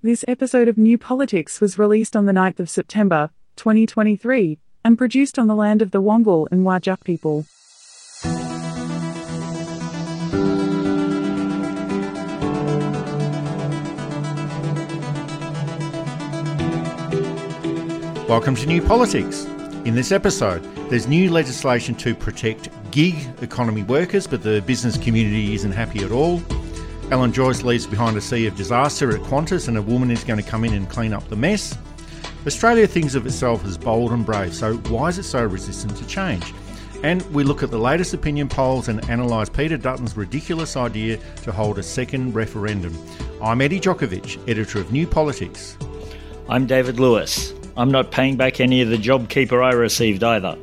This episode of New Politics was released on the 9th of September, 2023, and produced on the land of the Wangal and Whadjuk people. Welcome to New Politics. In this episode, there's new legislation to protect gig economy workers, but the business community isn't happy at all. Alan Joyce leaves behind a sea of disaster at Qantas, and a woman is going to come in and clean up the mess. Australia thinks of itself as bold and brave, so why is it so resistant to change? And we look at the latest opinion polls and analyse Peter Dutton's ridiculous idea to hold a second referendum. I'm Eddie Djokovic, editor of New Politics. I'm David Lewis. I'm not paying back any of the JobKeeper I received either.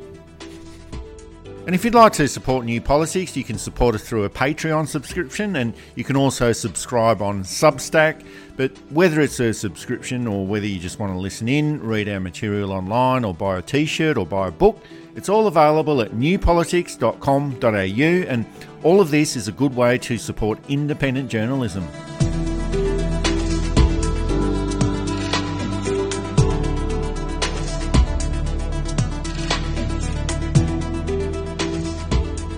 And if you'd like to support New Politics, you can support us through a Patreon subscription, and you can also subscribe on Substack. But whether it's a subscription or whether you just want to listen in, read our material online, or buy a t-shirt or buy a book, it's all available at newpolitics.com.au, and all of this is a good way to support independent journalism.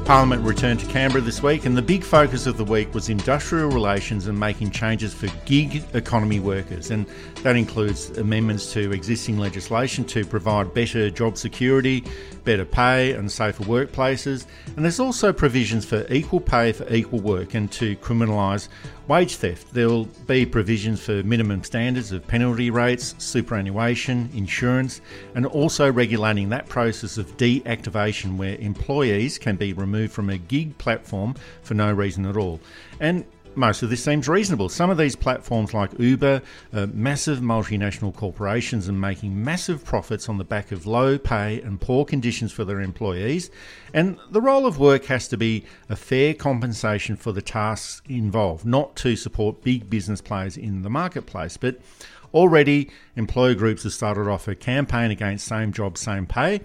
Parliament returned to Canberra this week, and the big focus of the week was industrial relations and making changes for gig economy workers, and that includes amendments to existing legislation to provide better job security, better pay and safer workplaces, and there's also provisions for equal pay for equal work and to criminalise wage theft. There'll be provisions for minimum standards of penalty rates, superannuation, insurance, and also regulating that process of deactivation where employees can be removed from a gig platform for no reason at all. And most of this seems reasonable. Some of these platforms like Uber are massive multinational corporations and making massive profits on the back of low pay and poor conditions for their employees. And the role of work has to be a fair compensation for the tasks involved, not to support big business players in the marketplace. But already, employer groups have started off a campaign against same job, same pay.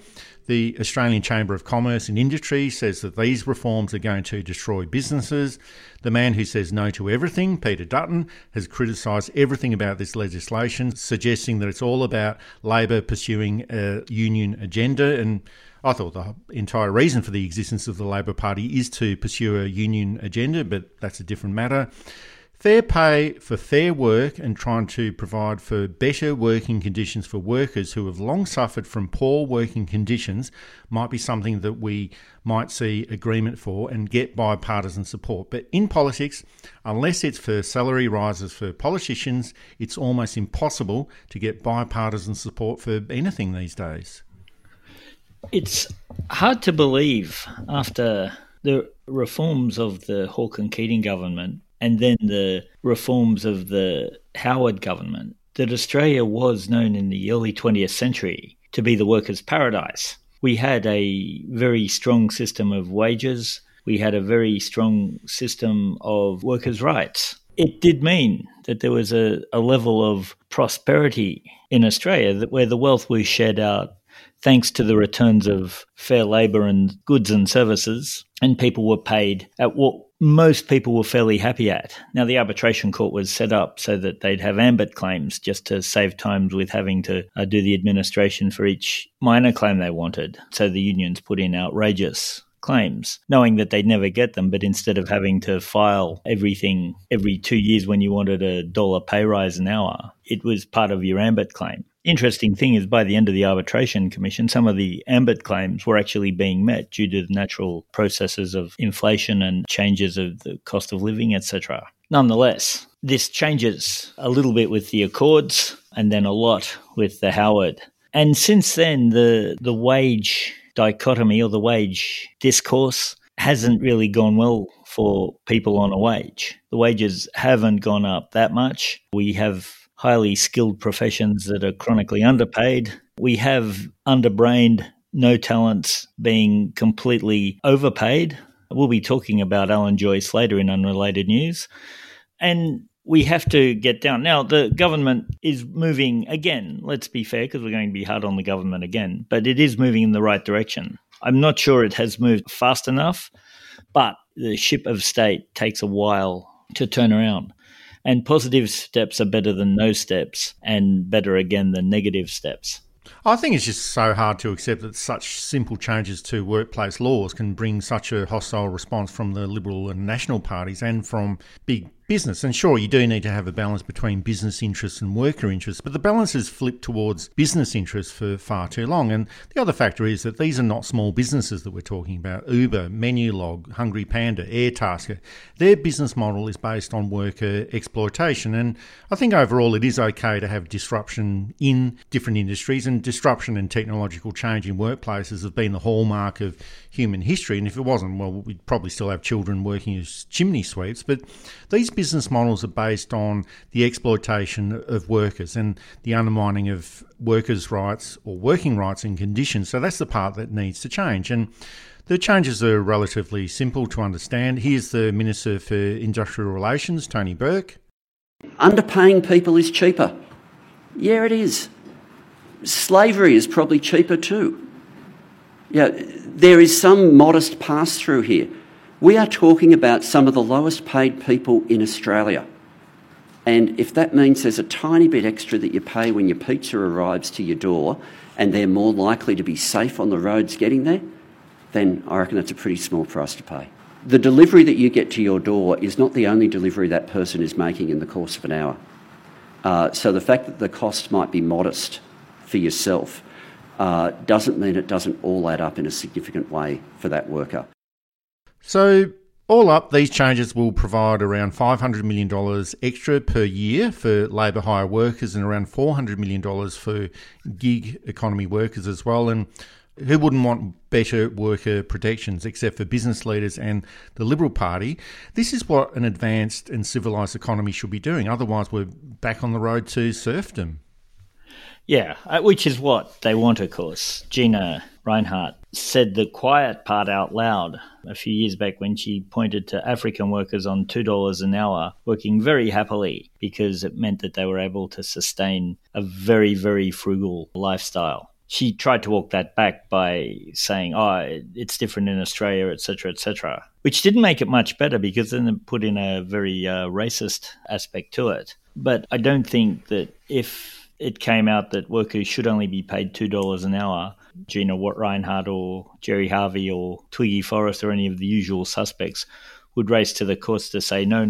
The Australian Chamber of Commerce and Industry says that these reforms are going to destroy businesses. The man who says no to everything, Peter Dutton, has criticised everything about this legislation, suggesting that it's all about Labor pursuing a union agenda. And I thought the entire reason for the existence of the Labor Party is to pursue a union agenda, but that's a different matter. Fair pay for fair work and trying to provide for better working conditions for workers who have long suffered from poor working conditions might be something that we might see agreement for and get bipartisan support. But in politics, unless it's for salary rises for politicians, it's almost impossible to get bipartisan support for anything these days. It's hard to believe after the reforms of the Hawke and Keating government and then the reforms of the Howard government, that Australia was known in the early 20th century to be the workers' paradise. We had a very strong system of wages. We had a very strong system of workers' rights. It did mean that there was a level of prosperity in Australia that where the wealth was shared out thanks to the returns of fair labour and goods and services, and people were paid at what most people were fairly happy at. Now, the arbitration court was set up so that they'd have ambit claims just to save time with having to do the administration for each minor claim they wanted. So the unions put in outrageous claims, knowing that they'd never get them, but instead of having to file everything every 2 years when you wanted a dollar pay rise an hour, it was part of your ambit claim. Interesting thing is by the end of the arbitration commission, some of the ambit claims were actually being met due to the natural processes of inflation and changes of the cost of living, etc. Nonetheless, this changes a little bit with the Accords and then a lot with the Howard. And since then, the wage dichotomy or the wage discourse hasn't really gone well for people on a wage. The wages haven't gone up that much. We have highly skilled professions that are chronically underpaid. We have underbrained, no talents being completely overpaid. We'll be talking about Alan Joyce later in unrelated news. And we have to get down. Now, the government is moving again, let's be fair, because we're going to be hard on the government again, but it is moving in the right direction. I'm not sure it has moved fast enough, but the ship of state takes a while to turn around. And positive steps are better than no steps, and better again than negative steps. I think it's just so hard to accept that such simple changes to workplace laws can bring such a hostile response from the Liberal and National parties and from big business. And sure, you do need to have a balance between business interests and worker interests, but the balance is flipped towards business interests for far too long. And the other factor is that these are not small businesses that we're talking about. Uber, Menulog, Hungry Panda, Airtasker, their business model is based on worker exploitation. And I think overall it is okay to have disruption in different industries, and disruption and technological change in workplaces have been the hallmark of human history. And if it wasn't, well, we'd probably still have children working as chimney sweeps. But these business models are based on the exploitation of workers and the undermining of workers' rights or working rights and conditions. So that's the part that needs to change. And the changes are relatively simple to understand. Here's the Minister for Industrial Relations, Tony Burke. Underpaying people is cheaper. Yeah, it is. Slavery is probably cheaper too. Yeah, there is some modest pass-through here. We are talking about some of the lowest paid people in Australia. And if that means there's a tiny bit extra that you pay when your pizza arrives to your door and they're more likely to be safe on the roads getting there, then I reckon that's a pretty small price to pay. The delivery that you get to your door is not the only delivery that person is making in the course of an hour. So the fact that the cost might be modest for yourself doesn't mean it doesn't all add up in a significant way for that worker. So all up, these changes will provide around $500 million extra per year for labour hire workers and around $400 million for gig economy workers as well. And who wouldn't want better worker protections except for business leaders and the Liberal Party? This is what an advanced and civilised economy should be doing. Otherwise, we're back on the road to serfdom. Yeah, which is what they want, of course. Gina Rinehart said the quiet part out loud a few years back when she pointed to African workers on $2 an hour working very happily because it meant that they were able to sustain a very, very frugal lifestyle. She tried to walk that back by saying, oh, it's different in Australia, et cetera, which didn't make it much better because then it put in a very racist aspect to it. But I don't think that if it came out that workers should only be paid $2 an hour, Gina Rinehart or Jerry Harvey or Twiggy Forrest or any of the usual suspects would race to the courts to say, no,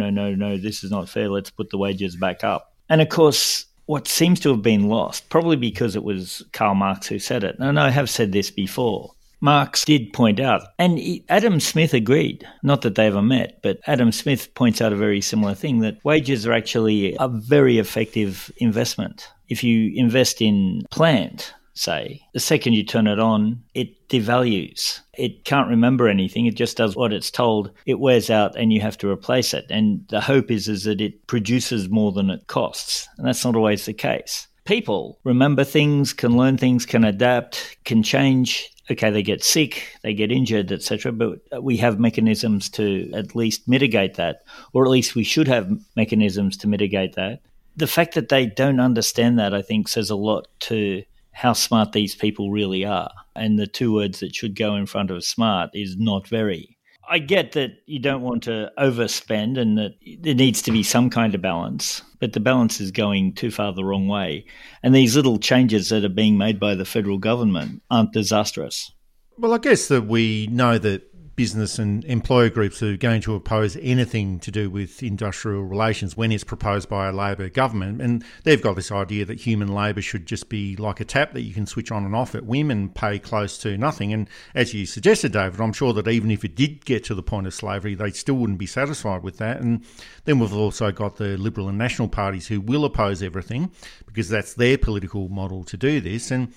this is not fair, let's put the wages back up. And of course, what seems to have been lost, probably because it was Karl Marx who said it, and I have said this before, Marx did point out, and Adam Smith agreed, not that they ever met, but Adam Smith points out a very similar thing, that wages are actually a very effective investment. If you invest in plant, say, the second you turn it on, it devalues. It can't remember anything. It just does what it's told. It wears out and you have to replace it. And the hope is that it produces more than it costs. And that's not always the case. People remember things, can learn things, can adapt, can change. Okay, they get sick, they get injured, etc., but we have mechanisms to at least mitigate that, or at least we should have mechanisms to mitigate that. The fact that they don't understand that, I think, says a lot to how smart these people really are. And the two words that should go in front of smart is not very. I get that you don't want to overspend and that there needs to be some kind of balance, but the balance is going too far the wrong way. And these little changes that are being made by the federal government aren't disastrous. Well, I guess that we know that business and employer groups are going to oppose anything to do with industrial relations when it's proposed by a Labor government. And they've got this idea that human labour should just be like a tap that you can switch on and off at whim and pay close to nothing. And as you suggested, David, I'm sure that even if it did get to the point of slavery, they still wouldn't be satisfied with that. And then we've also got the Liberal and National parties who will oppose everything because that's their political model to do this. And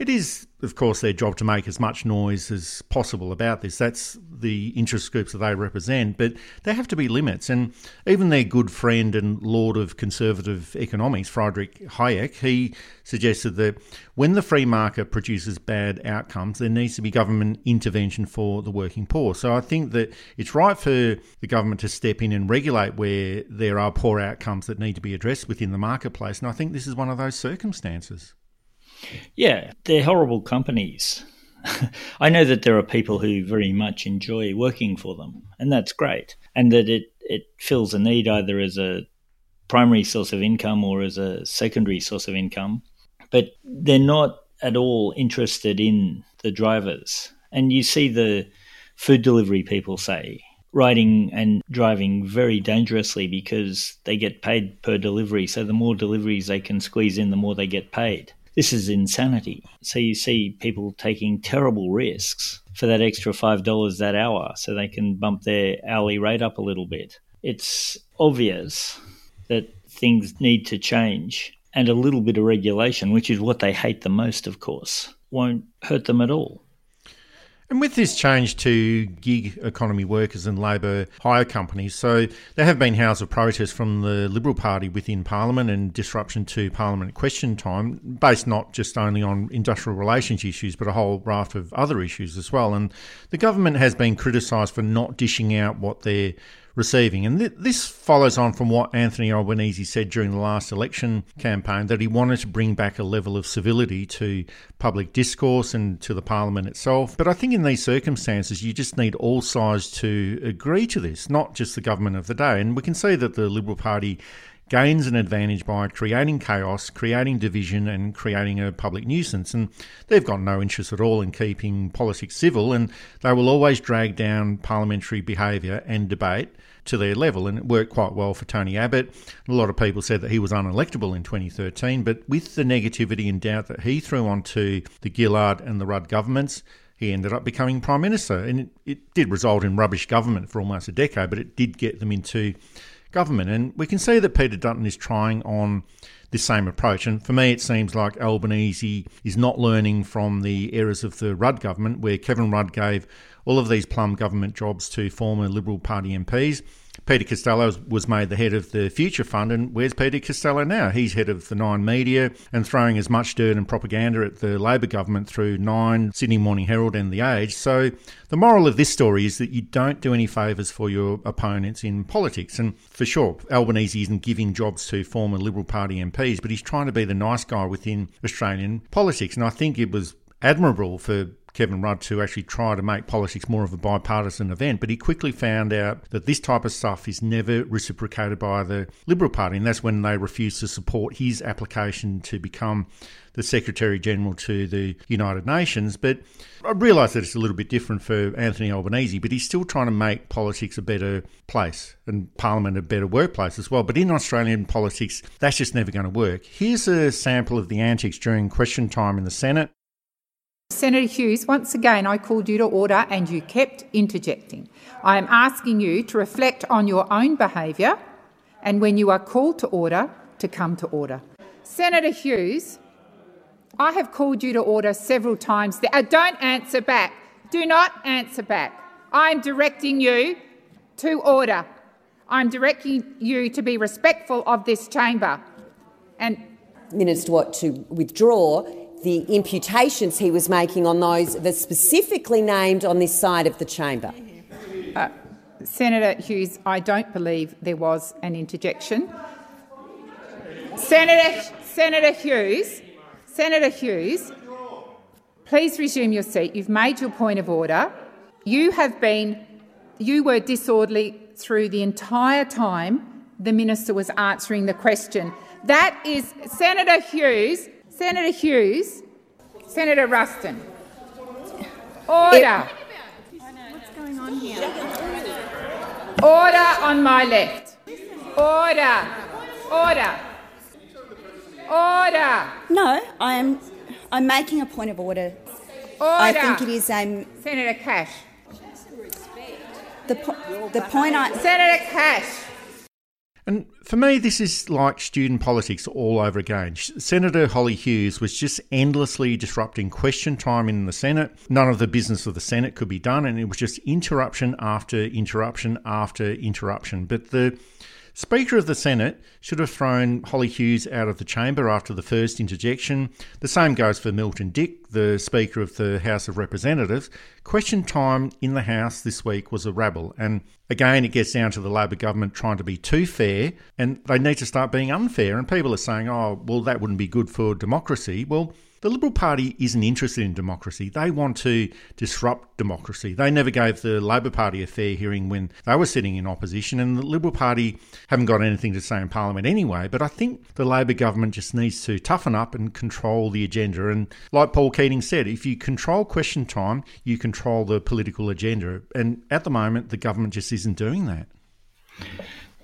it is, of course, their job to make as much noise as possible about this. That's the interest groups that they represent, but there have to be limits. And even their good friend and lord of conservative economics, Friedrich Hayek, he suggested that when the free market produces bad outcomes, there needs to be government intervention for the working poor. So I think that it's right for the government to step in and regulate where there are poor outcomes that need to be addressed within the marketplace. And I think this is one of those circumstances. Yeah, they're horrible companies. I know that there are people who very much enjoy working for them, and that's great, and that it fills a need either as a primary source of income or as a secondary source of income, but they're not at all interested in the drivers. And you see the food delivery people, say, riding and driving very dangerously because they get paid per delivery. So the more deliveries they can squeeze in, the more they get paid. This is insanity. So you see people taking terrible risks for that extra $5 that hour so they can bump their hourly rate up a little bit. It's obvious that things need to change, and a little bit of regulation, which is what they hate the most, of course, won't hurt them at all. And with this change to gig economy workers and labour hire companies, so there have been howls of protest from the Liberal Party within Parliament and disruption to Parliament at question time, based not just only on industrial relations issues but a whole raft of other issues as well. And the government has been criticised for not dishing out what they're receiving. And this follows on from what Anthony Albanese said during the last election campaign, that he wanted to bring back a level of civility to public discourse and to the parliament itself. But I think in these circumstances, you just need all sides to agree to this, not just the government of the day. And we can see that the Liberal Party gains an advantage by creating chaos, creating division and creating a public nuisance. And they've got no interest at all in keeping politics civil, and they will always drag down parliamentary behaviour and debate to their level. And it worked quite well for Tony Abbott. A lot of people said that he was unelectable in 2013, but with the negativity and doubt that he threw onto the Gillard and the Rudd governments, he ended up becoming Prime Minister. And it did result in rubbish government for almost a decade, but it did get them into government. And we can see that Peter Dutton is trying on this same approach. And for me, it seems like Albanese is not learning from the errors of the Rudd government, where Kevin Rudd gave all of these plum government jobs to former Liberal Party MPs. Peter Costello was made the head of the Future Fund, and where's Peter Costello now? He's head of the Nine Media and throwing as much dirt and propaganda at the Labor government through Nine, Sydney Morning Herald and The Age. So the moral of this story is that you don't do any favours for your opponents in politics. And for sure, Albanese isn't giving jobs to former Liberal Party MPs, but he's trying to be the nice guy within Australian politics. And I think it was admirable for Kevin Rudd to actually try to make politics more of a bipartisan event, but he quickly found out that this type of stuff is never reciprocated by the Liberal Party, and that's when they refused to support his application to become the Secretary-General to the United Nations. But I realise that it's a little bit different for Anthony Albanese, but he's still trying to make politics a better place and Parliament a better workplace as well. But in Australian politics, that's just never going to work. Here's a sample of the antics during question time in the Senate. Senator Hughes, once again I called you to order and you kept interjecting. I am asking you to reflect on your own behaviour and when you are called to order, to come to order. Senator Hughes, I have called you to order several times. Don't answer back. Do not answer back. I am directing you to order. I am directing you to be respectful of this chamber. And Minister Watt to withdraw the imputations he was making on those that specifically named on this side of the chamber. Senator Hughes, I don't believe there was an interjection. Senator Hughes, please resume your seat. You've made your point of order. You were disorderly through the entire time the minister was answering the question. That is, Senator Hughes, Senator Ruston. Order. What's going on here? Order on my left. Order. No, I'm making a point of order. Order. I think it is a... Senator Cash. Senator Cash. And for me, this is like student politics all over again. Senator Holly Hughes was just endlessly disrupting question time in the Senate. None of the business of the Senate could be done, and it was just interruption after interruption after interruption. But the Speaker of the Senate should have thrown Holly Hughes out of the chamber after the first interjection. The same goes for Milton Dick, the Speaker of the House of Representatives. Question time in the House this week was a rabble. And again, it gets down to the Labor government trying to be too fair, and they need to start being unfair. And people are saying, oh, well, that wouldn't be good for democracy. Well, The Liberal Party isn't interested in democracy. They want to disrupt democracy. They never gave the Labor Party a fair hearing when they were sitting in opposition, and the Liberal Party haven't got anything to say in Parliament anyway. But I think the Labor government just needs to toughen up and control the agenda. And like Paul Keating said, if you control question time, you control the political agenda. And at the moment, the government just isn't doing that.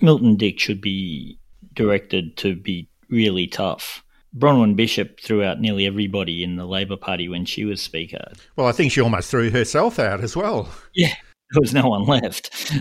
Milton Dick should be directed to be really tough. Bronwyn Bishop threw out nearly everybody in the Labor Party when she was Speaker. Well, I think she almost threw herself out as well. Yeah, there was no one left.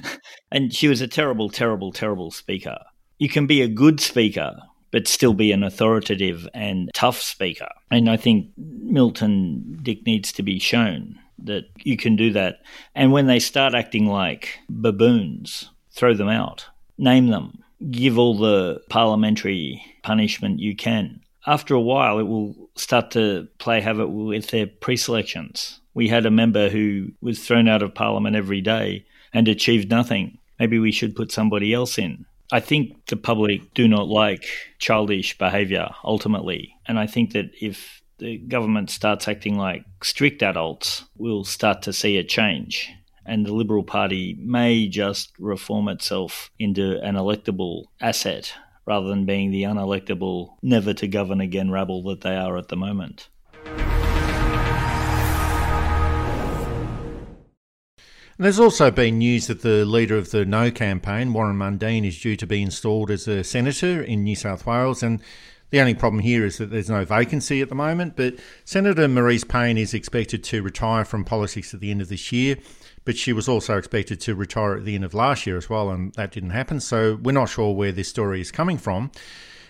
And she was a terrible, terrible, terrible Speaker. You can be a good Speaker, but still be an authoritative and tough Speaker. And I think Milton Dick needs to be shown that you can do that. And when they start acting like baboons, throw them out, name them, give all the parliamentary punishment you can. After a while, it will start to play havoc with their pre-selections. We had a member who was thrown out of Parliament every day and achieved nothing. Maybe we should put somebody else in. I think the public do not like childish behaviour, ultimately. And I think that if the government starts acting like strict adults, we'll start to see a change. And the Liberal Party may just reform itself into an electable asset, rather than being the unelectable, never-to-govern-again rabble that they are at the moment. And there's also been news that the leader of the No campaign, Warren Mundine, is due to be installed as a senator in New South Wales, and the only problem here is that there's no vacancy at the moment, but Senator Marise Payne is expected to retire from politics at the end of this year, but she was also expected to retire at the end of last year as well, and that didn't happen, so we're not sure where this story is coming from.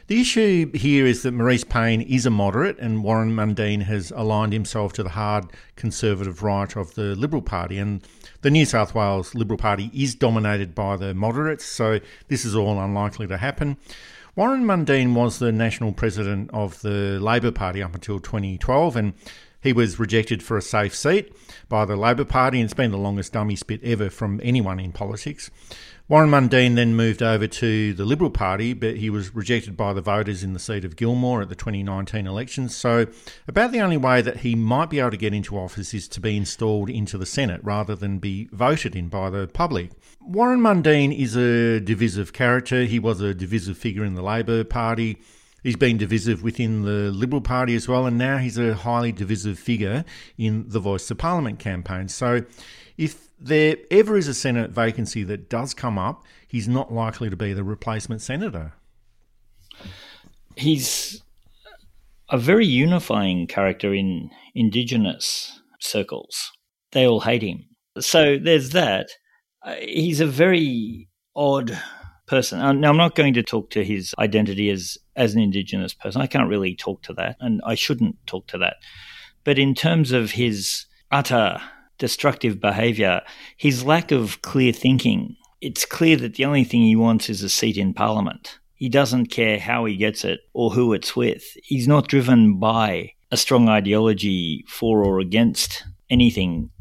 The issue here is that Marise Payne is a moderate, and Warren Mundine has aligned himself to the hard conservative right of the Liberal Party, and the New South Wales Liberal Party is dominated by the moderates, so this is all unlikely to happen. Warren Mundine was the national president of the Labor Party up until 2012, and he was rejected for a safe seat by the Labor Party, and it's been the longest dummy spit ever from anyone in politics. Warren Mundine then moved over to the Liberal Party, but he was rejected by the voters in the seat of Gilmore at the 2019 elections. So about the only way that he might be able to get into office is to be installed into the Senate rather than be voted in by the public. Warren Mundine is a divisive character. He was a divisive figure in the Labor Party. He's been divisive within the Liberal Party as well, and now he's a highly divisive figure in the Voice to Parliament campaign. So if there ever is a Senate vacancy that does come up, he's not likely to be the replacement senator. He's a very unifying character in Indigenous circles. They all hate him. So there's that. He's a very odd person. Now, I'm not going to talk to his identity as an Indigenous person. I can't really talk to that, and I shouldn't talk to that. But in terms of his utter destructive behaviour, his lack of clear thinking, it's clear that the only thing he wants is a seat in Parliament. He doesn't care how he gets it or who it's with. He's not driven by a strong ideology for or against anything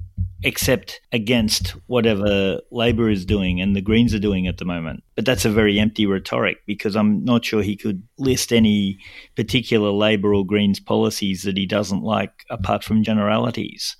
except against whatever Labor is doing and the Greens are doing at the moment. But that's a very empty rhetoric, because I'm not sure he could list any particular Labor or Greens policies that he doesn't like, apart from generalities.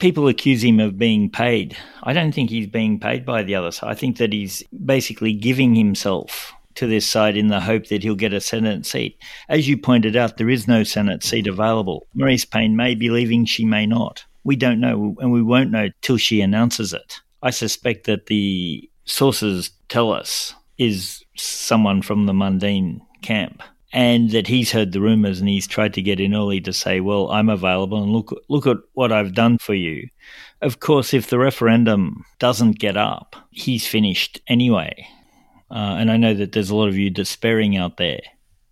People accuse him of being paid. I don't think he's being paid by the other side. I think that he's basically giving himself to this side in the hope that he'll get a Senate seat. As you pointed out, there is no Senate seat available. Marise Payne may be leaving, she may not. We don't know, and we won't know till she announces it. I suspect that the sources tell us is someone from the Mundine camp, and that he's heard the rumours and he's tried to get in early to say, well, I'm available and look at what I've done for you. Of course, if the referendum doesn't get up, he's finished anyway. And I know that there's a lot of you despairing out there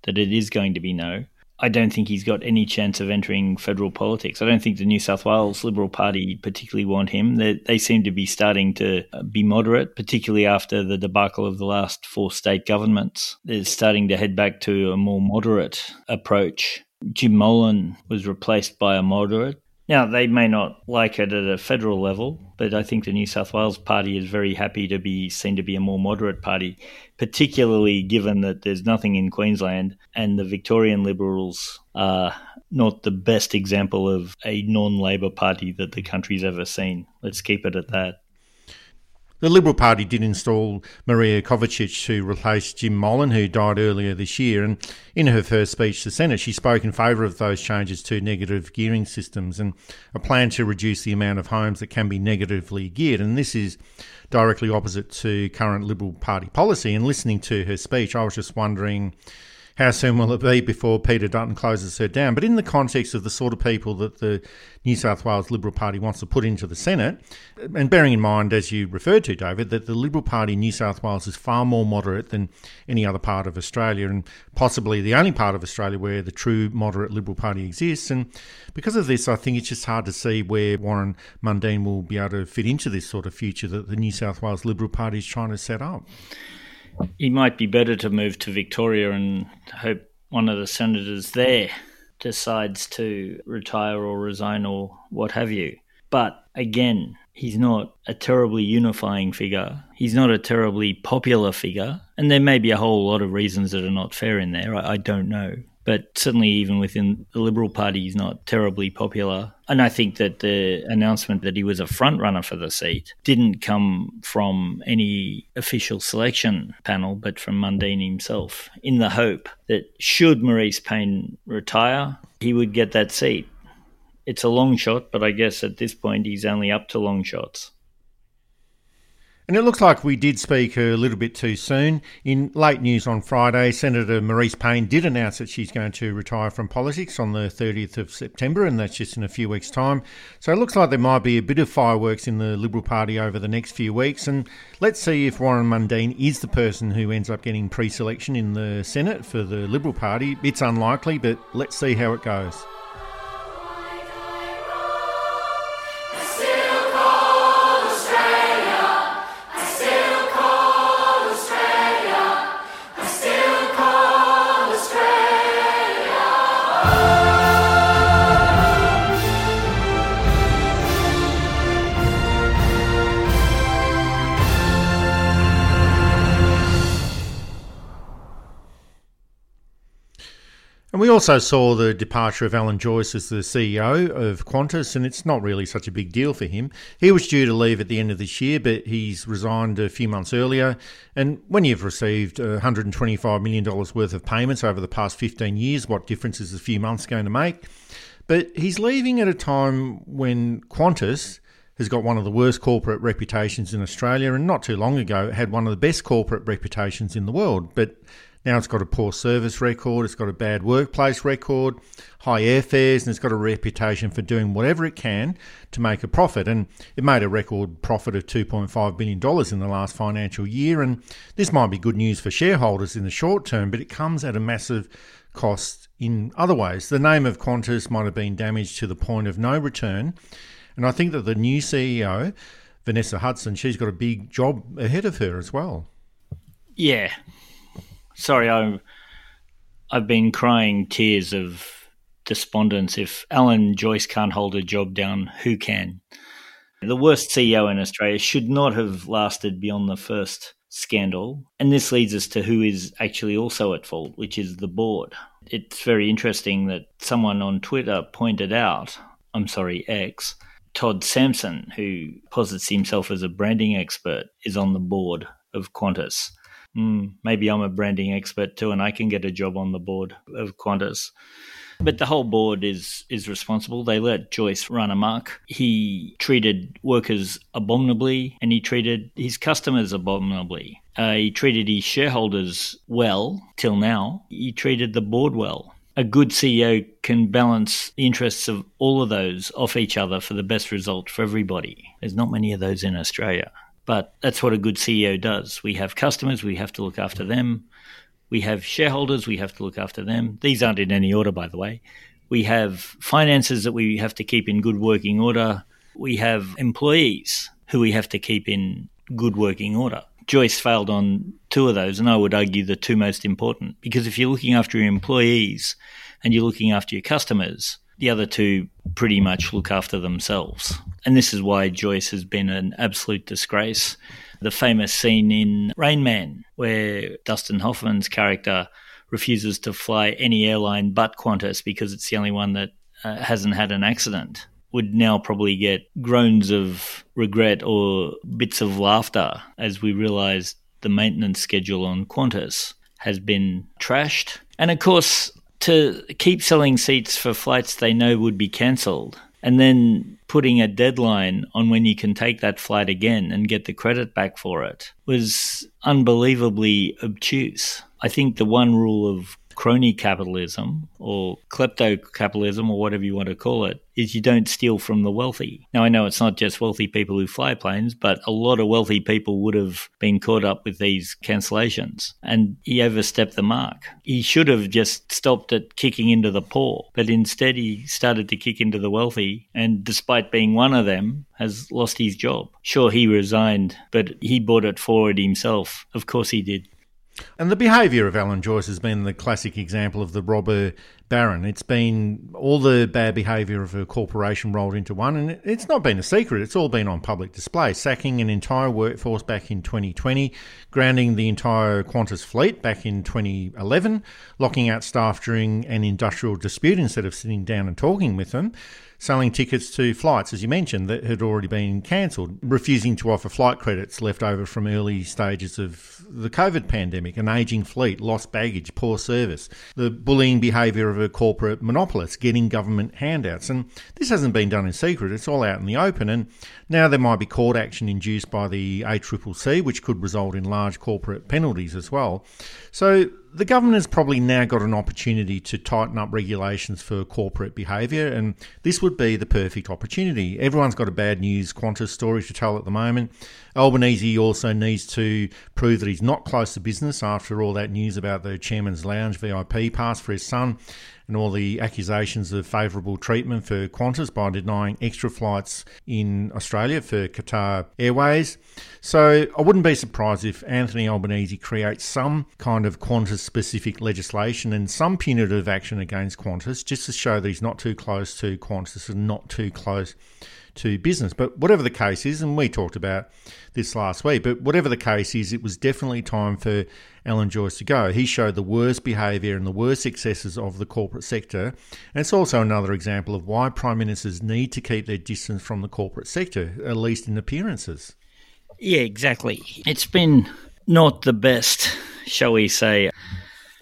that it is going to be no. I don't think he's got any chance of entering federal politics. I don't think the New South Wales Liberal Party particularly want him. They seem to be starting to be moderate, particularly after the debacle of the last four state governments. They're starting to head back to a more moderate approach. Jim Molan was replaced by a moderate. Now, they may not like it at a federal level, but I think the New South Wales Party is very happy to be seen to be a more moderate party, particularly given that there's nothing in Queensland and the Victorian Liberals are not the best example of a non-Labor party that the country's ever seen. Let's keep it at that. The Liberal Party did install Maria Kovacic to replace Jim Molan, who died earlier this year, and in her first speech to Senate, she spoke in favour of those changes to negative gearing systems and a plan to reduce the amount of homes that can be negatively geared. And this is directly opposite to current Liberal Party policy. And listening to her speech, I was just wondering, how soon will it be before Peter Dutton closes her down? But in the context of the sort of people that the New South Wales Liberal Party wants to put into the Senate, and bearing in mind, as you referred to, David, that the Liberal Party in New South Wales is far more moderate than any other part of Australia, and possibly the only part of Australia where the true moderate Liberal Party exists. And because of this, I think it's just hard to see where Warren Mundine will be able to fit into this sort of future that the New South Wales Liberal Party is trying to set up. It might be better to move to Victoria and hope one of the senators there decides to retire or resign or what have you. But again, he's not a terribly unifying figure. He's not a terribly popular figure. And there may be a whole lot of reasons that are not fair in there. I don't know. But certainly even within the Liberal Party, he's not terribly popular. And I think that the announcement that he was a front-runner for the seat didn't come from any official selection panel, but from Mundine himself, in the hope that should Marise Payne retire, he would get that seat. It's a long shot, but I guess at this point he's only up to long shots. And it looks like we did speak a little bit too soon. In late news on Friday, Senator Marise Payne did announce that she's going to retire from politics on the 30th of September, and that's just in a few weeks' time. So it looks like there might be a bit of fireworks in the Liberal Party over the next few weeks, and let's see if Warren Mundine is the person who ends up getting pre-selection in the Senate for the Liberal Party. It's unlikely, but let's see how it goes. And we also saw the departure of Alan Joyce as the CEO of Qantas, and it's not really such a big deal for him. He was due to leave at the end of this year, but he's resigned a few months earlier. And when you've received $125 million worth of payments over the past 15 years, what difference is a few months going to make? But he's leaving at a time when Qantas has got one of the worst corporate reputations in Australia, and not too long ago had one of the best corporate reputations in the world. But now it's got a poor service record, it's got a bad workplace record, high airfares, and it's got a reputation for doing whatever it can to make a profit. And it made a record profit of $2.5 billion in the last financial year. And this might be good news for shareholders in the short term, but it comes at a massive cost in other ways. The name of Qantas might have been damaged to the point of no return. And I think that the new CEO, Vanessa Hudson, she's got a big job ahead of her as well. Yeah. Sorry, I've been crying tears of despondence. If Alan Joyce can't hold a job down, who can? The worst CEO in Australia should not have lasted beyond the first scandal. And this leads us to who is actually also at fault, which is the board. It's very interesting that someone on Twitter pointed out, X, Todd Sampson, who posits himself as a branding expert, is on the board of Qantas. Maybe I'm a branding expert too, and I can get a job on the board of Qantas. But the whole board is responsible. They let Joyce run amok. He treated workers abominably, and he treated his customers abominably. He treated his shareholders well till now. He treated the board well. A good CEO can balance the interests of all of those off each other for the best result for everybody. There's not many of those in Australia. But that's what a good CEO does. We have customers, we have to look after them. We have shareholders, we have to look after them. These aren't in any order, by the way. We have finances that we have to keep in good working order. We have employees who we have to keep in good working order. Joyce failed on two of those, and I would argue the two most important, because if you're looking after your employees and you're looking after your customers – The other two pretty much look after themselves. And this is why Joyce has been an absolute disgrace. The famous scene in Rain Man where Dustin Hoffman's character refuses to fly any airline but Qantas because it's the only one that hasn't had an accident would now probably get groans of regret or bits of laughter as we realise the maintenance schedule on Qantas has been trashed. And of course, to keep selling seats for flights they know would be cancelled and then putting a deadline on when you can take that flight again and get the credit back for it was unbelievably obtuse. I think the one rule of crony capitalism or klepto-capitalism or whatever you want to call it is you don't steal from the wealthy. Now, I know it's not just wealthy people who fly planes, but a lot of wealthy people would have been caught up with these cancellations, and he overstepped the mark. He should have just stopped at kicking into the poor, but instead he started to kick into the wealthy, and despite being one of them, has lost his job. Sure, he resigned, but he brought it forward himself. Of course he did. And the behaviour of Alan Joyce has been the classic example of the robber baron. It's been all the bad behaviour of her corporation rolled into one, and it's not been a secret. It's all been on public display, sacking an entire workforce back in 2020, grounding the entire Qantas fleet back in 2011, locking out staff during an industrial dispute instead of sitting down and talking with them, selling tickets to flights, as you mentioned, that had already been cancelled, refusing to offer flight credits left over from early stages of the COVID pandemic, an ageing fleet, lost baggage, poor service, the bullying behaviour of a corporate monopolist, getting government handouts. And this hasn't been done in secret. It's all out in the open. And now there might be court action induced by the ACCC, which could result in large corporate penalties as well. So the governor's probably now got an opportunity to tighten up regulations for corporate behaviour, and this would be the perfect opportunity. Everyone's got a bad news Qantas story to tell at the moment. Albanese also needs to prove that he's not close to business after all that news about the Chairman's Lounge VIP pass for his son and all the accusations of favourable treatment for Qantas by denying extra flights in Australia for Qatar Airways. So I wouldn't be surprised if Anthony Albanese creates some kind of Qantas-specific legislation and some punitive action against Qantas just to show that he's not too close to Qantas and not too close to business. But whatever the case is, and we talked about this last week, but whatever the case is, it was definitely time for Alan Joyce to go. He showed the worst behaviour and the worst excesses of the corporate sector. And it's also another example of why prime ministers need to keep their distance from the corporate sector, at least in appearances. Yeah, exactly. It's been not the best, shall we say,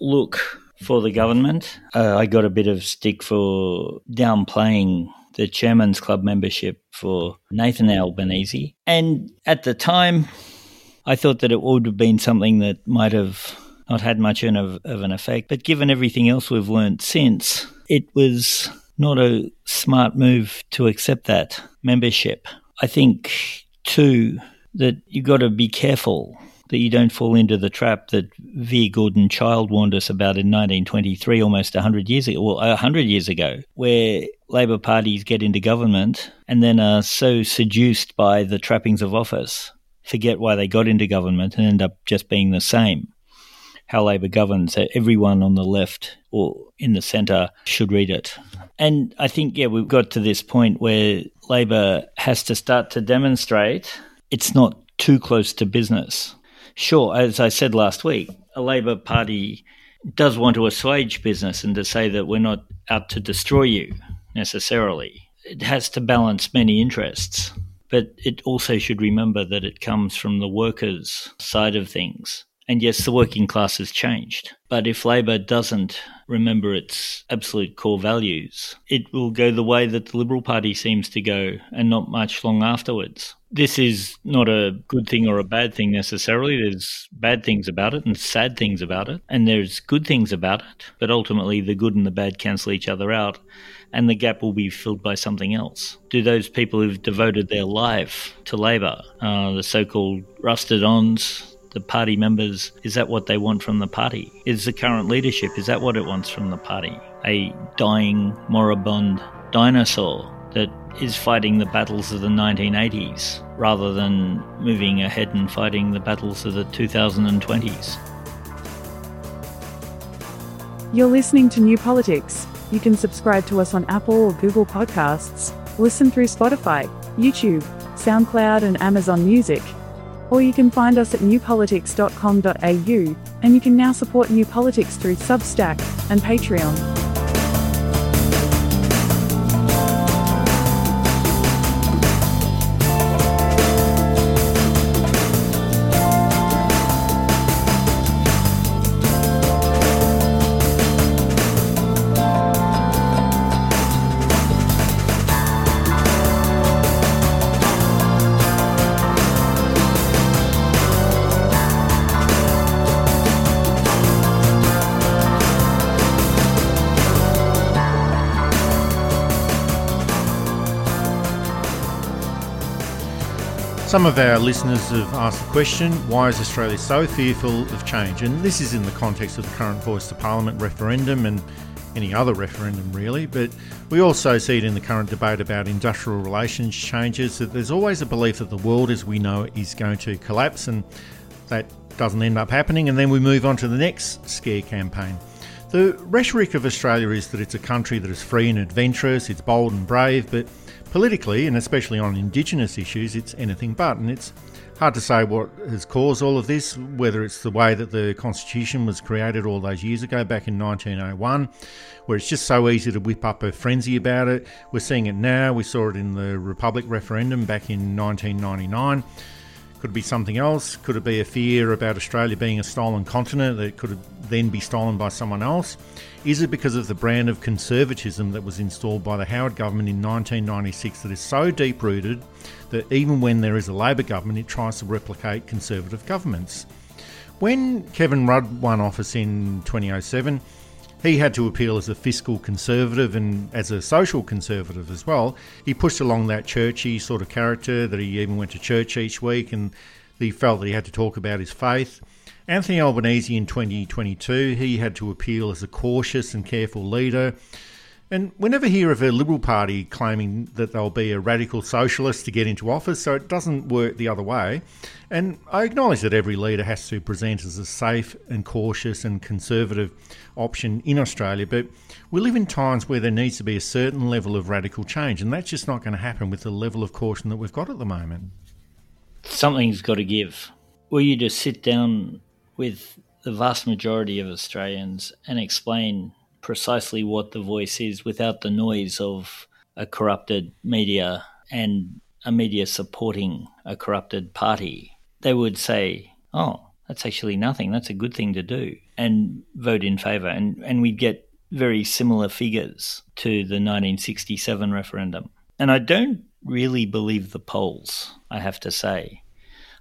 look for the government. I got a bit of stick for downplaying the Chairman's Club membership for Nathan Albanese. And at the time, I thought that it would have been something that might have not had much of an effect. But given everything else we've learned since, it was not a smart move to accept that membership. I think, too, that you've got to be careful that you don't fall into the trap that V. Gordon Child warned us about in 1923, almost 100 years ago, well, 100 years ago, where Labour parties get into government and then are so seduced by the trappings of office, forget why they got into government and end up just being the same. How Labour governs, so everyone on the left or in the centre should read it. And I think, yeah, we've got to this point where Labour has to start to demonstrate it's not too close to business. Sure, as I said last week, a Labour Party does want to assuage business and to say that we're not out to destroy you necessarily. It has to balance many interests, but it also should remember that it comes from the workers' side of things. And yes, the working class has changed, but if Labour doesn't remember its absolute core values, it will go the way that the Liberal Party seems to go and not much long afterwards. This is not a good thing or a bad thing necessarily. There's bad things about it and sad things about it, and there's good things about it, but ultimately the good and the bad cancel each other out and the gap will be filled by something else. Do those people who've devoted their life to Labour, the so-called rusted-ons, the party members, is that what they want from the party? Is the current leadership, is that what it wants from the party? A dying, moribund dinosaur that is fighting the battles of the 1980s rather than moving ahead and fighting the battles of the 2020s. You're listening to New Politics. You can subscribe to us on Apple or Google Podcasts, listen through Spotify, YouTube, SoundCloud and Amazon Music. Or you can find us at newpolitics.com.au, and you can now support New Politics through Substack and Patreon. Some of our listeners have asked the question, why is Australia so fearful of change? And this is in the context of the current Voice to Parliament referendum and any other referendum really, but we also see it in the current debate about industrial relations changes, that there's always a belief that the world as we know it is going to collapse, and that doesn't end up happening, and then we move on to the next scare campaign. The rhetoric of Australia is that it's a country that is free and adventurous, it's bold and brave, but politically, and especially on Indigenous issues, it's anything but, and it's hard to say what has caused all of this, whether it's the way that the Constitution was created all those years ago, back in 1901, where it's just so easy to whip up a frenzy about it. We're seeing it now. We saw it in the Republic referendum back in 1999. Could it be something else? Could it be a fear about Australia being a stolen continent, that it could then be stolen by someone else? Is it because of the brand of conservatism that was installed by the Howard government in 1996 that is so deep-rooted that even when there is a Labor government, it tries to replicate conservative governments? When Kevin Rudd won office in 2007, he had to appeal as a fiscal conservative and as a social conservative as well. He pushed along that churchy sort of character, that he even went to church each week, and he felt that he had to talk about his faith. Anthony Albanese in 2022, he had to appeal as a cautious and careful leader. And we never hear of a Liberal Party claiming that they'll be a radical socialist to get into office, so it doesn't work the other way. And I acknowledge that every leader has to present as a safe and cautious and conservative option in Australia, but we live in times where there needs to be a certain level of radical change, and that's just not going to happen with the level of caution that we've got at the moment. Something's got to give. Will you just sit down with the vast majority of Australians and explain precisely what the voice is without the noise of a corrupted media and a media supporting a corrupted party? They would say, oh, that's actually nothing, that's a good thing to do, and vote in favour. And we'd get very similar figures to the 1967 referendum. And I don't really believe the polls, I have to say.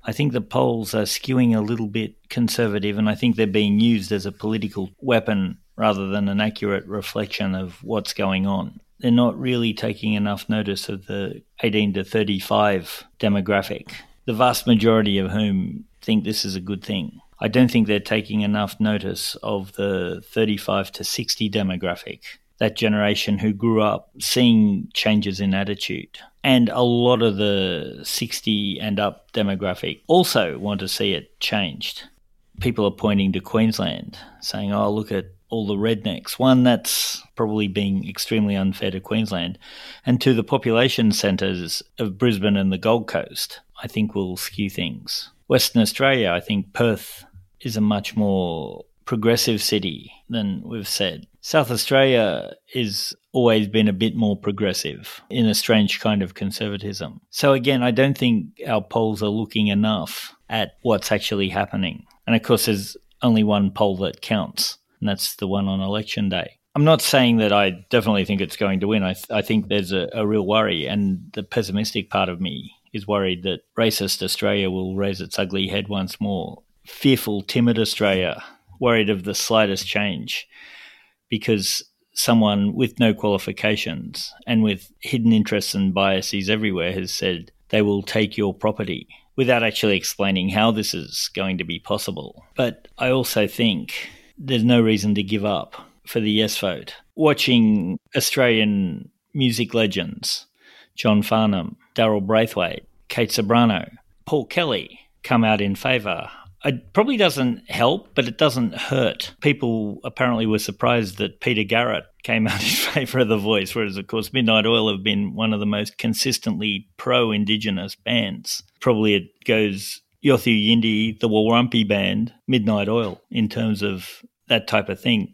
I think the polls are skewing a little bit conservative, and I think they're being used as a political weapon rather than an accurate reflection of what's going on. They're not really taking enough notice of the 18 to 35 demographic, the vast majority of whom think this is a good thing. I don't think they're taking enough notice of the 35 to 60 demographic, that generation who grew up seeing changes in attitude. And a lot of the 60 and up demographic also want to see it changed. People are pointing to Queensland, saying, oh, look at all the rednecks. One, that's probably being extremely unfair to Queensland. And to the population centres of Brisbane and the Gold Coast, I think will skew things. Western Australia, I think Perth is a much more progressive city than we've said. South Australia is always been a bit more progressive in a strange kind of conservatism. So again, I don't think our polls are looking enough at what's actually happening. And of course, there's only one poll that counts, and that's the one on election day. I'm not saying that I definitely think it's going to win. I think there's a real worry, and the pessimistic part of me is worried that racist Australia will raise its ugly head once more. Fearful, timid Australia, worried of the slightest change, because someone with no qualifications and with hidden interests and biases everywhere has said they will take your property without actually explaining how this is going to be possible. But I also think there's no reason to give up for the yes vote. Watching Australian music legends, John Farnham, Daryl Braithwaite, Kate Sobrano, Paul Kelly come out in favour It probably doesn't help, but it doesn't hurt. People apparently were surprised that Peter Garrett came out in favour of The Voice, whereas, of course, Midnight Oil have been one of the most consistently pro-Indigenous bands. Probably it goes Yothu Yindi, the Warrumpy Band, Midnight Oil in terms of that type of thing.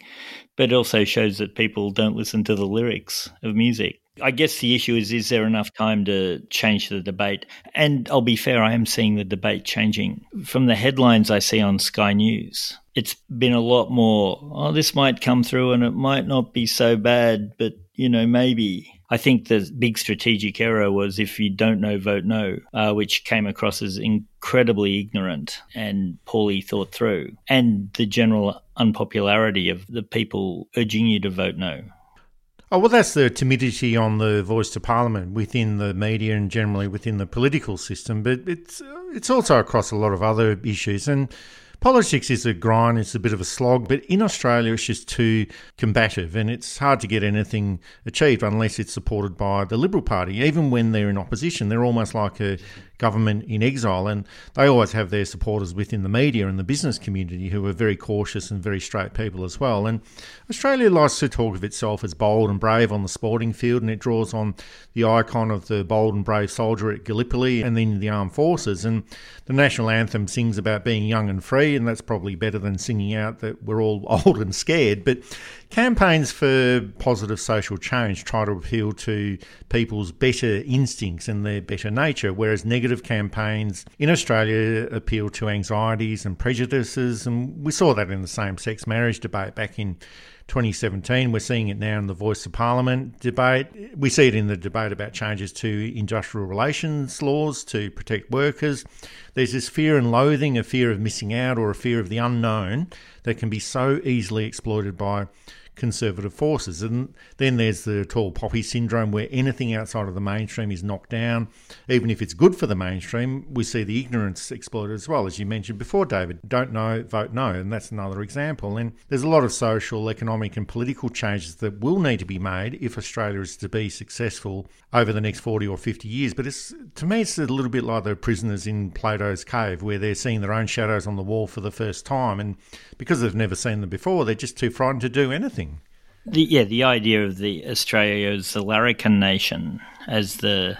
But it also shows that people don't listen to the lyrics of music. I guess the issue is there enough time to change the debate? And I'll be fair, I am seeing the debate changing. From the headlines I see on Sky News, it's been a lot more, oh, this might come through and it might not be so bad, but, you know, maybe. I think the big strategic error was if you don't know, vote no, which came across as incredibly ignorant and poorly thought through, and the general unpopularity of the people urging you to vote no. Oh, well, that's the timidity on the voice to parliament within the media and generally within the political system, but it's also across a lot of other issues. And politics is a grind, it's a bit of a slog, but in Australia it's just too combative and it's hard to get anything achieved unless it's supported by the Liberal Party. Even when they're in opposition, they're almost like a government in exile, and they always have their supporters within the media and the business community who are very cautious and very straight people as well. And Australia likes to talk of itself as bold and brave on the sporting field, and it draws on the icon of the bold and brave soldier at Gallipoli and then the armed forces. And the national anthem sings about being young and free, and that's probably better than singing out that we're all old and scared. But campaigns for positive social change try to appeal to people's better instincts and their better nature, whereas negative campaigns in Australia appeal to anxieties and prejudices, and we saw that in the same-sex marriage debate back in 2017. We're seeing it now in the Voice to Parliament debate. We see it in the debate about changes to industrial relations laws to protect workers. There's this fear and loathing, a fear of missing out or a fear of the unknown that can be so easily exploited by conservative forces. And then there's the tall poppy syndrome, where anything outside of the mainstream is knocked down. Even if it's good for the mainstream, we see the ignorance exploited as well. As you mentioned before, David, don't know, vote no. And that's another example. And there's a lot of social, economic and political changes that will need to be made if Australia is to be successful over the next 40 or 50 years. But it's, to me, it's a little bit like the prisoners in Plato's cave, where they're seeing their own shadows on the wall for the first time. And because they've never seen them before, they're just too frightened to do anything. The idea of the Australia as the larrikin nation, as that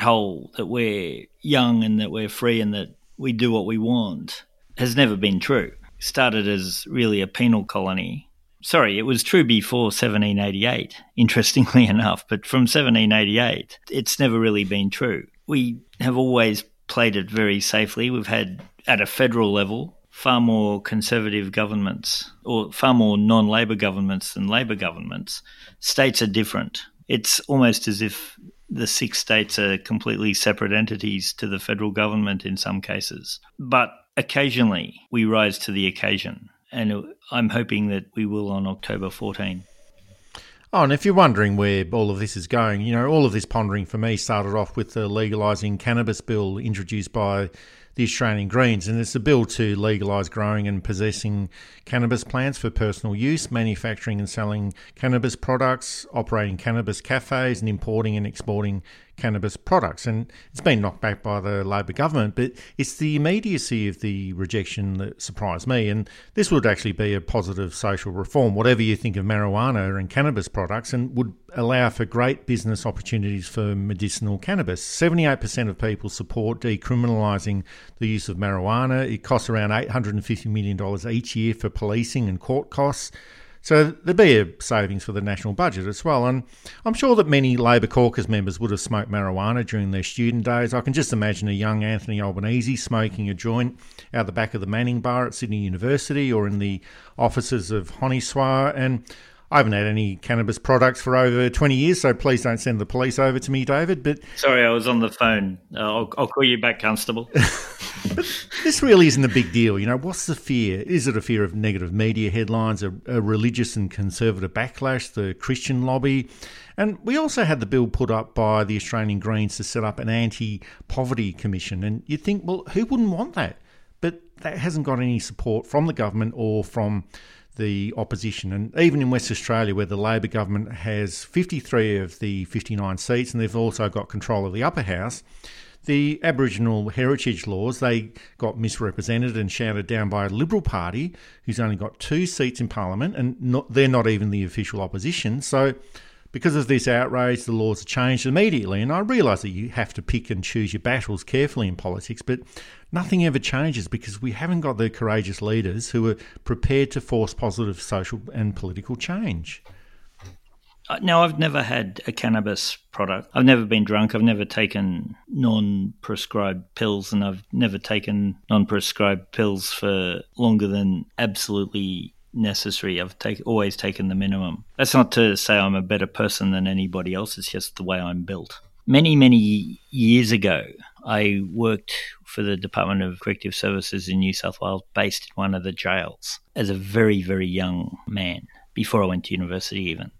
whole, that we're young and that we're free and that we do what we want, has never been true. It started as really a penal colony. Sorry, it was true before 1788, interestingly enough, but from 1788, it's never really been true. We have always played it very safely. We've had, at a federal level, far more conservative governments, or far more non-Labor governments than Labor governments. States are different. It's almost as if the six states are completely separate entities to the federal government in some cases. But occasionally we rise to the occasion, and I'm hoping that we will on October 14. Oh, and if you're wondering where all of this is going, you know, all of this pondering for me started off with the legalising cannabis bill introduced by the Australian Greens, and it's a bill to legalise growing and possessing cannabis plants for personal use, manufacturing and selling cannabis products, operating cannabis cafes and importing and exporting cannabis products. And it's been knocked back by the Labor government, but it's the immediacy of the rejection that surprised me. And this would actually be a positive social reform, whatever you think of marijuana and cannabis products, and would allow for great business opportunities for medicinal cannabis. 78% of people support decriminalising the use of marijuana. It costs around $850 million each year for policing and court costs. So there'd be a savings for the national budget as well. And I'm sure that many Labor caucus members would have smoked marijuana during their student days. I can just imagine a young Anthony Albanese smoking a joint out the back of the Manning Bar at Sydney University or in the offices of Honiswa. And I haven't had any cannabis products for over 20 years, so please don't send the police over to me, David. But sorry, I was on the phone. I'll call you back, Constable. But this really isn't a big deal. You know, what's the fear? Is it a fear of negative media headlines, a religious and conservative backlash, the Christian lobby? And we also had the bill put up by the Australian Greens to set up an anti-poverty commission. And you'd think, well, who wouldn't want that? But that hasn't got any support from the government or from the opposition. And even in West Australia, where the Labor government has 53 of the 59 seats, and they've also got control of the upper house, the Aboriginal heritage laws, they got misrepresented and shouted down by a Liberal Party who's only got 2 seats in Parliament, and they're not even the official opposition. So because of this outrage, the laws are changed immediately. And I realise that you have to pick and choose your battles carefully in politics, but nothing ever changes because we haven't got the courageous leaders who are prepared to force positive social and political change. Now, I've never had a cannabis product. I've never been drunk. I've never taken non-prescribed pills, and I've never taken non-prescribed pills for longer than absolutely necessary. I've always taken the minimum. That's not to say I'm a better person than anybody else. It's just the way I'm built. Many, many years ago, I worked for the Department of Corrective Services in New South Wales, based in one of the jails, as a very, very young man, before I went to university even.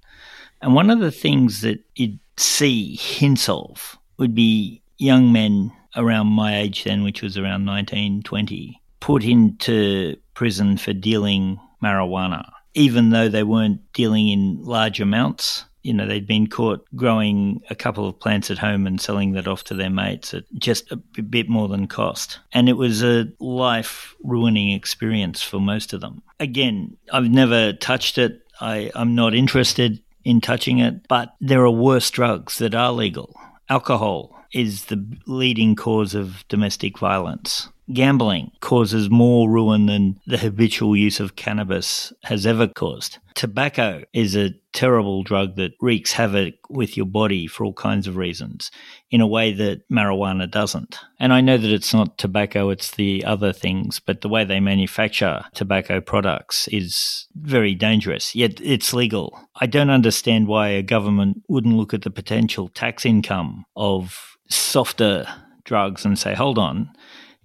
And one of the things that you'd see hints of would be young men around my age then, which was around 19, 20, put into prison for dealing marijuana, even though they weren't dealing in large amounts. You know, they'd been caught growing a couple of plants at home and selling that off to their mates at just a bit more than cost. And it was a life-ruining experience for most of them. Again, I've never touched it. I'm not interested in touching it, but there are worse drugs that are legal. Alcohol is the leading cause of domestic violence. Gambling causes more ruin than the habitual use of cannabis has ever caused. Tobacco is a terrible drug that wreaks havoc with your body for all kinds of reasons, in a way that marijuana doesn't. And I know that it's not tobacco, it's the other things, but the way they manufacture tobacco products is very dangerous, yet it's legal. I don't understand why a government wouldn't look at the potential tax income of softer drugs and say, hold on,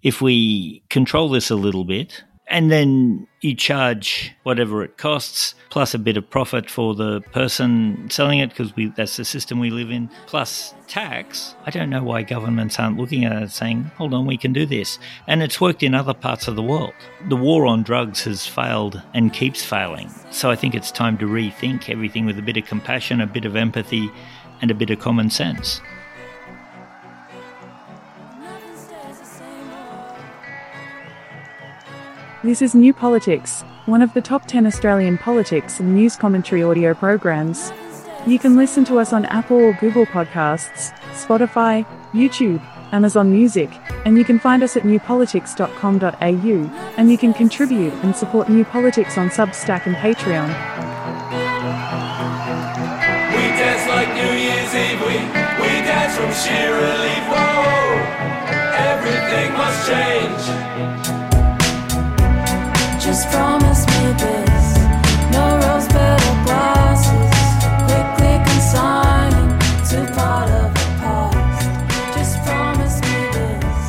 if we control this a little bit, and then you charge whatever it costs, plus a bit of profit for the person selling it, because that's the system we live in, plus tax, I don't know why governments aren't looking at it and saying, hold on, we can do this. And it's worked in other parts of the world. The war on drugs has failed and keeps failing. So I think it's time to rethink everything with a bit of compassion, a bit of empathy, and a bit of common sense. This is New Politics, one of the top 10 Australian politics and news commentary audio programs. You can listen to us on Apple or Google Podcasts, Spotify, YouTube, Amazon Music, and you can find us at newpolitics.com.au, and you can contribute and support New Politics on Substack and Patreon. We dance like New Year's Eve, we dance from sheer relief, whoa, everything must change. Just promise me this, no rose petal glasses, quickly consigning to part of the past. Just promise me this,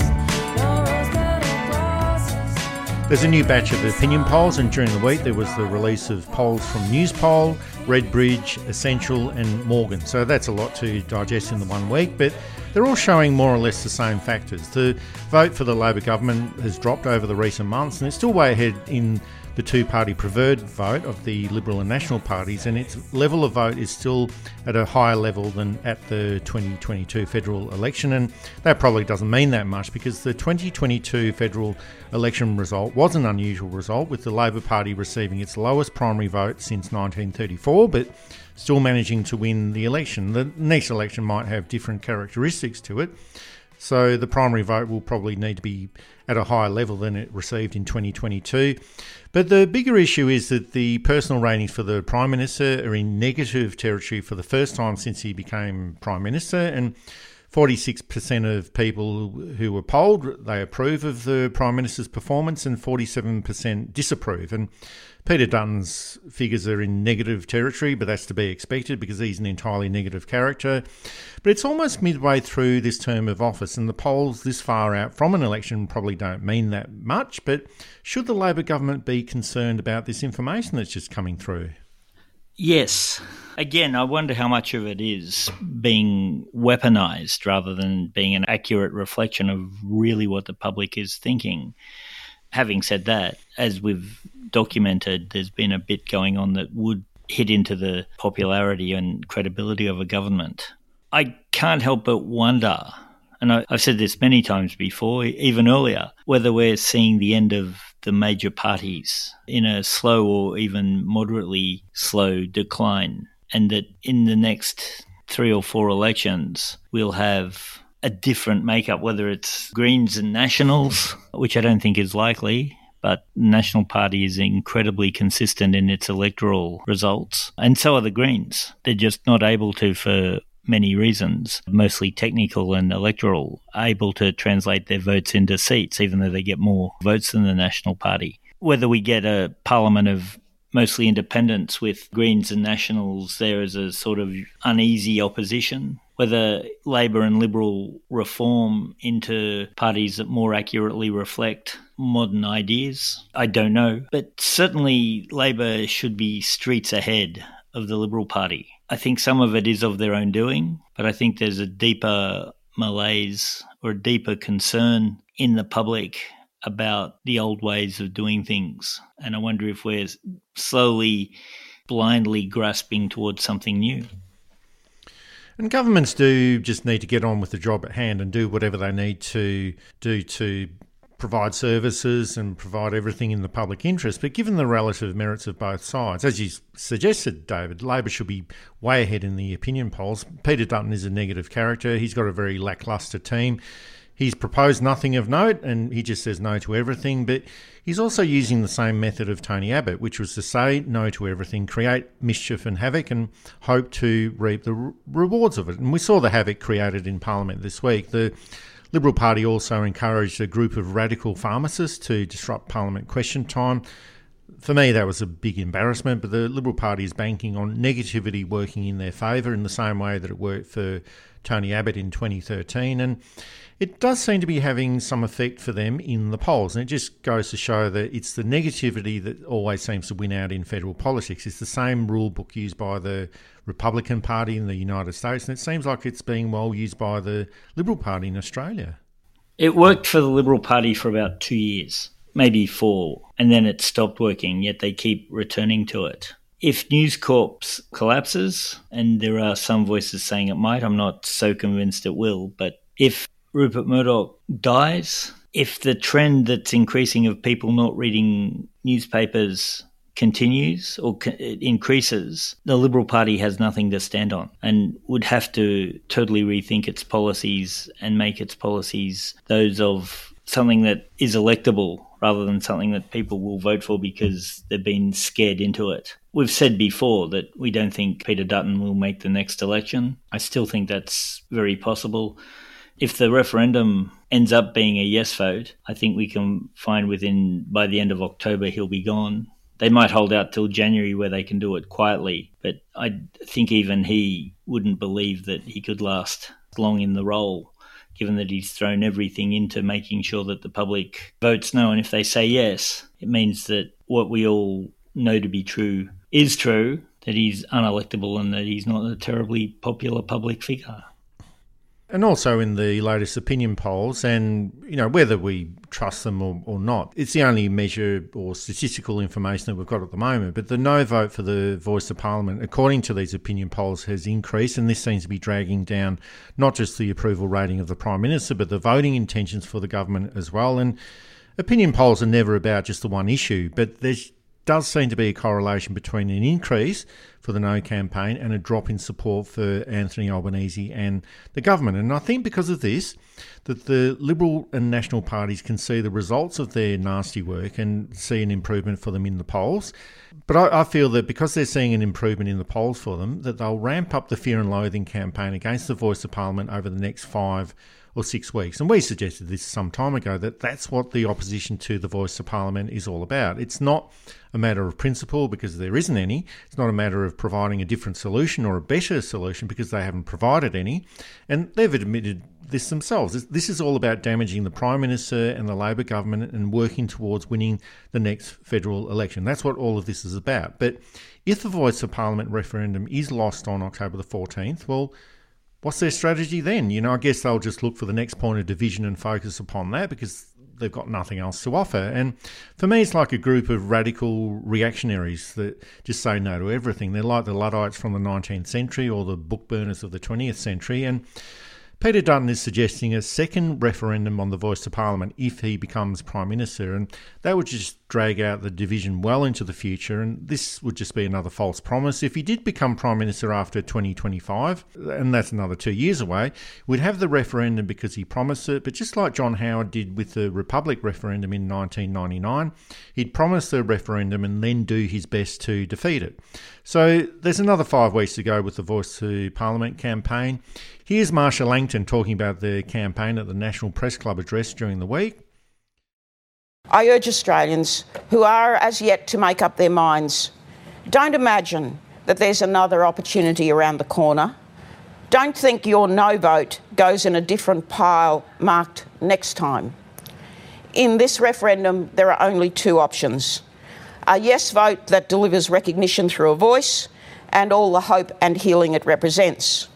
no rose petal glasses. There's a new batch of opinion polls, and during the week there was the release of polls from Newspoll, Redbridge, Essential and Morgan. So that's a lot to digest in the 1 week, but they're all showing more or less the same factors. The vote for the Labor government has dropped over the recent months, and it's still way ahead in the two-party preferred vote of the Liberal and National parties, and its level of vote is still at a higher level than at the 2022 federal election. And that probably doesn't mean that much, because the 2022 federal election result was an unusual result, with the Labor Party receiving its lowest primary vote since 1934, but still managing to win the election. The next election might have different characteristics to it, so the primary vote will probably need to be at a higher level than it received in 2022. But the bigger issue is that the personal ratings for the Prime Minister are in negative territory for the first time since he became Prime Minister, and 46% of people who were polled, they approve of the Prime Minister's performance, and 47% disapprove. And Peter Dutton's figures are in negative territory, but that's to be expected because he's an entirely negative character. But it's almost midway through this term of office, and the polls this far out from an election probably don't mean that much. But should the Labor government be concerned about this information that's just coming through? Yes. Again, I wonder how much of it is being weaponized rather than being an accurate reflection of really what the public is thinking. Having said that, as we've documented, there's been a bit going on that would hit into the popularity and credibility of a government. I can't help but wonder, and I've said this many times before, even earlier, whether we're seeing the end of the major parties in a slow or even moderately slow decline, and that in the next 3 or 4 elections, we'll have a different makeup, whether it's Greens and Nationals, which I don't think is likely, but the National Party is incredibly consistent in its electoral results, and so are the Greens. They're just not able to, for many reasons, mostly technical and electoral, able to translate their votes into seats, even though they get more votes than the National Party. Whether we get a parliament of mostly independents with Greens and Nationals there is a sort of uneasy opposition, whether Labor and Liberal reform into parties that more accurately reflect modern ideas, I don't know. But certainly Labor should be streets ahead of the Liberal Party. I think some of it is of their own doing, but I think there's a deeper malaise or a deeper concern in the public about the old ways of doing things. And I wonder if we're slowly, blindly grasping towards something new. And governments do just need to get on with the job at hand and do whatever they need to do to provide services and provide everything in the public interest. But given the relative merits of both sides, as you suggested, David, Labor should be way ahead in the opinion polls. Peter Dutton is a negative character. He's got a very lacklustre team. He's proposed nothing of note and he just says no to everything, but he's also using the same method of Tony Abbott, which was to say no to everything, create mischief and havoc and hope to reap the rewards of it. And we saw the havoc created in Parliament this week. The Liberal Party also encouraged a group of radical pharmacists to disrupt Parliament question time. For me, that was a big embarrassment, but the Liberal Party is banking on negativity working in their favour in the same way that it worked for Tony Abbott in 2013. And it does seem to be having some effect for them in the polls, and it just goes to show that it's the negativity that always seems to win out in federal politics. It's the same rule book used by the Republican Party in the United States, and it seems like it's being well used by the Liberal Party in Australia. It worked for the Liberal Party for about 2 years, maybe 4, and then it stopped working, yet they keep returning to it. If News Corp collapses, and there are some voices saying it might, I'm not so convinced it will, but if Rupert Murdoch dies, if the trend that's increasing of people not reading newspapers continues or increases, the Liberal Party has nothing to stand on and would have to totally rethink its policies and make its policies those of something that is electable rather than something that people will vote for because they've been scared into it. We've said before that we don't think Peter Dutton will make the next election. I still think that's very possible. If the referendum ends up being a yes vote, I think we can find by the end of October, he'll be gone. They might hold out till January where they can do it quietly, but I think even he wouldn't believe that he could last long in the role, given that he's thrown everything into making sure that the public votes no. And if they say yes, it means that what we all know to be true is true, that he's unelectable and that he's not a terribly popular public figure. And also in the latest opinion polls, and whether we trust them or not, it's the only measure or statistical information that we've got at the moment. But the no vote for the Voice of Parliament, according to these opinion polls, has increased, and this seems to be dragging down not just the approval rating of the Prime Minister, but the voting intentions for the government as well. And opinion polls are never about just the one issue, but there's does seem to be a correlation between an increase for the No campaign and a drop in support for Anthony Albanese and the government. And I think because of this, that the Liberal and National parties can see the results of their nasty work and see an improvement for them in the polls. But I feel that because they're seeing an improvement in the polls for them, that they'll ramp up the fear and loathing campaign against the Voice of Parliament over the next 5 or 6 weeks. And we suggested this some time ago, that that's what the opposition to the Voice of Parliament is all about. It's not a matter of principle because there isn't any. It's not a matter of providing a different solution or a better solution because they haven't provided any. And they've admitted this themselves. This is all about damaging the Prime Minister and the Labor government and working towards winning the next federal election. That's what all of this is about. But if the Voice of Parliament referendum is lost on October the 14th, well, what's their strategy then? I guess they'll just look for the next point of division and focus upon that because they've got nothing else to offer. And for me, it's like a group of radical reactionaries that just say no to everything. They're like the Luddites from the 19th century or the book burners of the 20th century. And Peter Dutton is suggesting a second referendum on the voice to Parliament if he becomes Prime Minister, and that would just drag out the division well into the future, and this would just be another false promise. If he did become Prime Minister after 2025, and that's another 2 years away, we'd have the referendum because he promised it, but just like John Howard did with the Republic referendum in 1999, he'd promise the referendum and then do his best to defeat it. So there's another 5 weeks to go with the Voice to Parliament campaign. Here's Marcia Langton talking about the campaign at the National Press Club address during the week. I urge Australians who are as yet to make up their minds, don't imagine that there's another opportunity around the corner. Don't think your no vote goes in a different pile marked next time. In this referendum, there are only two options. A yes vote that delivers recognition through a voice and all the hope and healing it represents.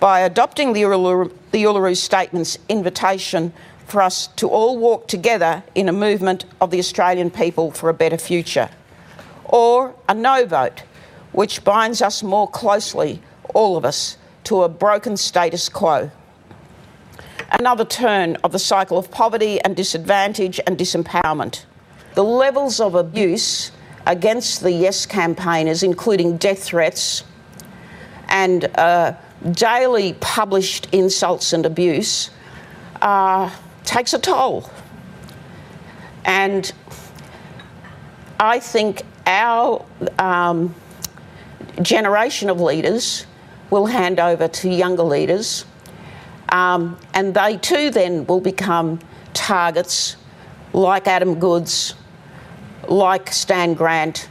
By adopting the Uluru Statement's invitation for us to all walk together in a movement of the Australian people for a better future. Or a no vote, which binds us more closely, all of us, to a broken status quo. Another turn of the cycle of poverty and disadvantage and disempowerment. The levels of abuse against the Yes campaigners, including death threats and daily published insults and abuse, takes a toll. And I think our generation of leaders will hand over to younger leaders, and they too then will become targets like Adam Goods, like Stan Grant,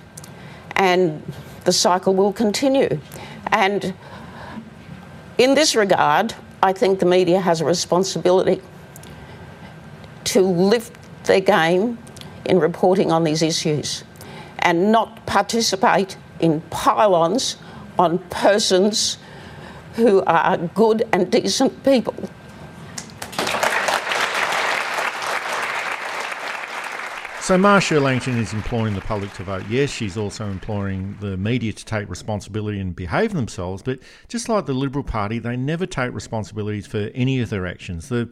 and the cycle will continue. And in this regard, I think the media has a responsibility to lift their game in reporting on these issues and not participate in pylons on persons who are good and decent people. So Marcia Langton is imploring the public to vote yes. She's also imploring the media to take responsibility and behave themselves. But just like the Liberal Party, they never take responsibilities for any of their actions. The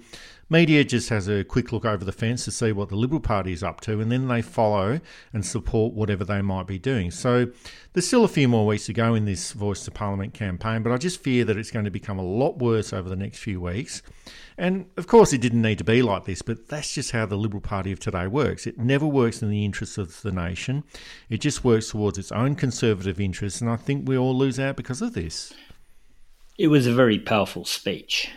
media just has a quick look over the fence to see what the Liberal Party is up to, and then they follow and support whatever they might be doing. So there's still a few more weeks to go in this Voice to Parliament campaign, but I just fear that it's going to become a lot worse over the next few weeks. And of course it didn't need to be like this, but that's just how the Liberal Party of today works. It never works in the interests of the nation. It just works towards its own conservative interests, and I think we all lose out because of this. It was a very powerful speech.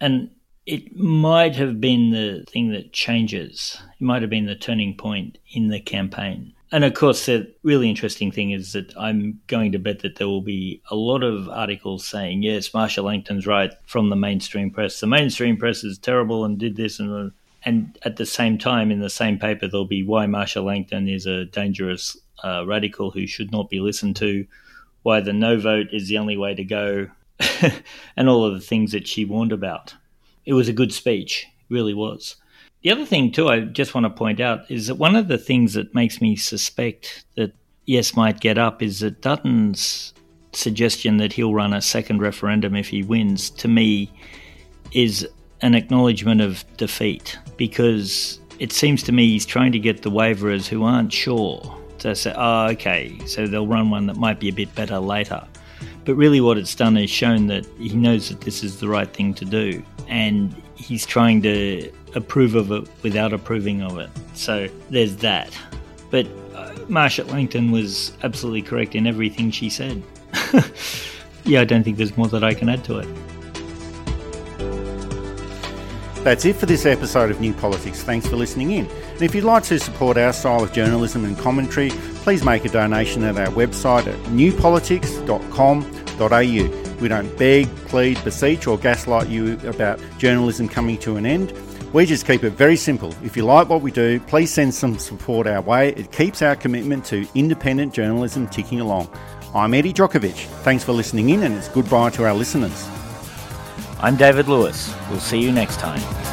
And it might have been the thing that changes. It might have been the turning point in the campaign. And of course, the really interesting thing is that I'm going to bet that there will be a lot of articles saying, yes, Marcia Langton's right, from the mainstream press. The mainstream press is terrible and did this. And at the same time, in the same paper, there'll be why Marcia Langton is a dangerous radical who should not be listened to, why the no vote is the only way to go, and all of the things that she warned about. It was a good speech, really was. The other thing, too, I just want to point out is that one of the things that makes me suspect that Yes might get up is that Dutton's suggestion that he'll run a second referendum if he wins, to me, is an acknowledgement of defeat, because it seems to me he's trying to get the waverers who aren't sure to say, oh, okay, so they'll run one that might be a bit better later. But really what it's done is shown that he knows that this is the right thing to do, and he's trying to approve of it without approving of it. So there's that. But Marcia Langton was absolutely correct in everything she said. Yeah, I don't think there's more that I can add to it. That's it for this episode of New Politics. Thanks for listening in. And if you'd like to support our style of journalism and commentary, please make a donation at our website at newpolitics.com.au. We don't beg, plead, beseech or gaslight you about journalism coming to an end. We just keep it very simple. If you like what we do, please send some support our way. It keeps our commitment to independent journalism ticking along. I'm Eddie Djokovic. Thanks for listening in, and it's goodbye to our listeners. I'm David Lewis. We'll see you next time.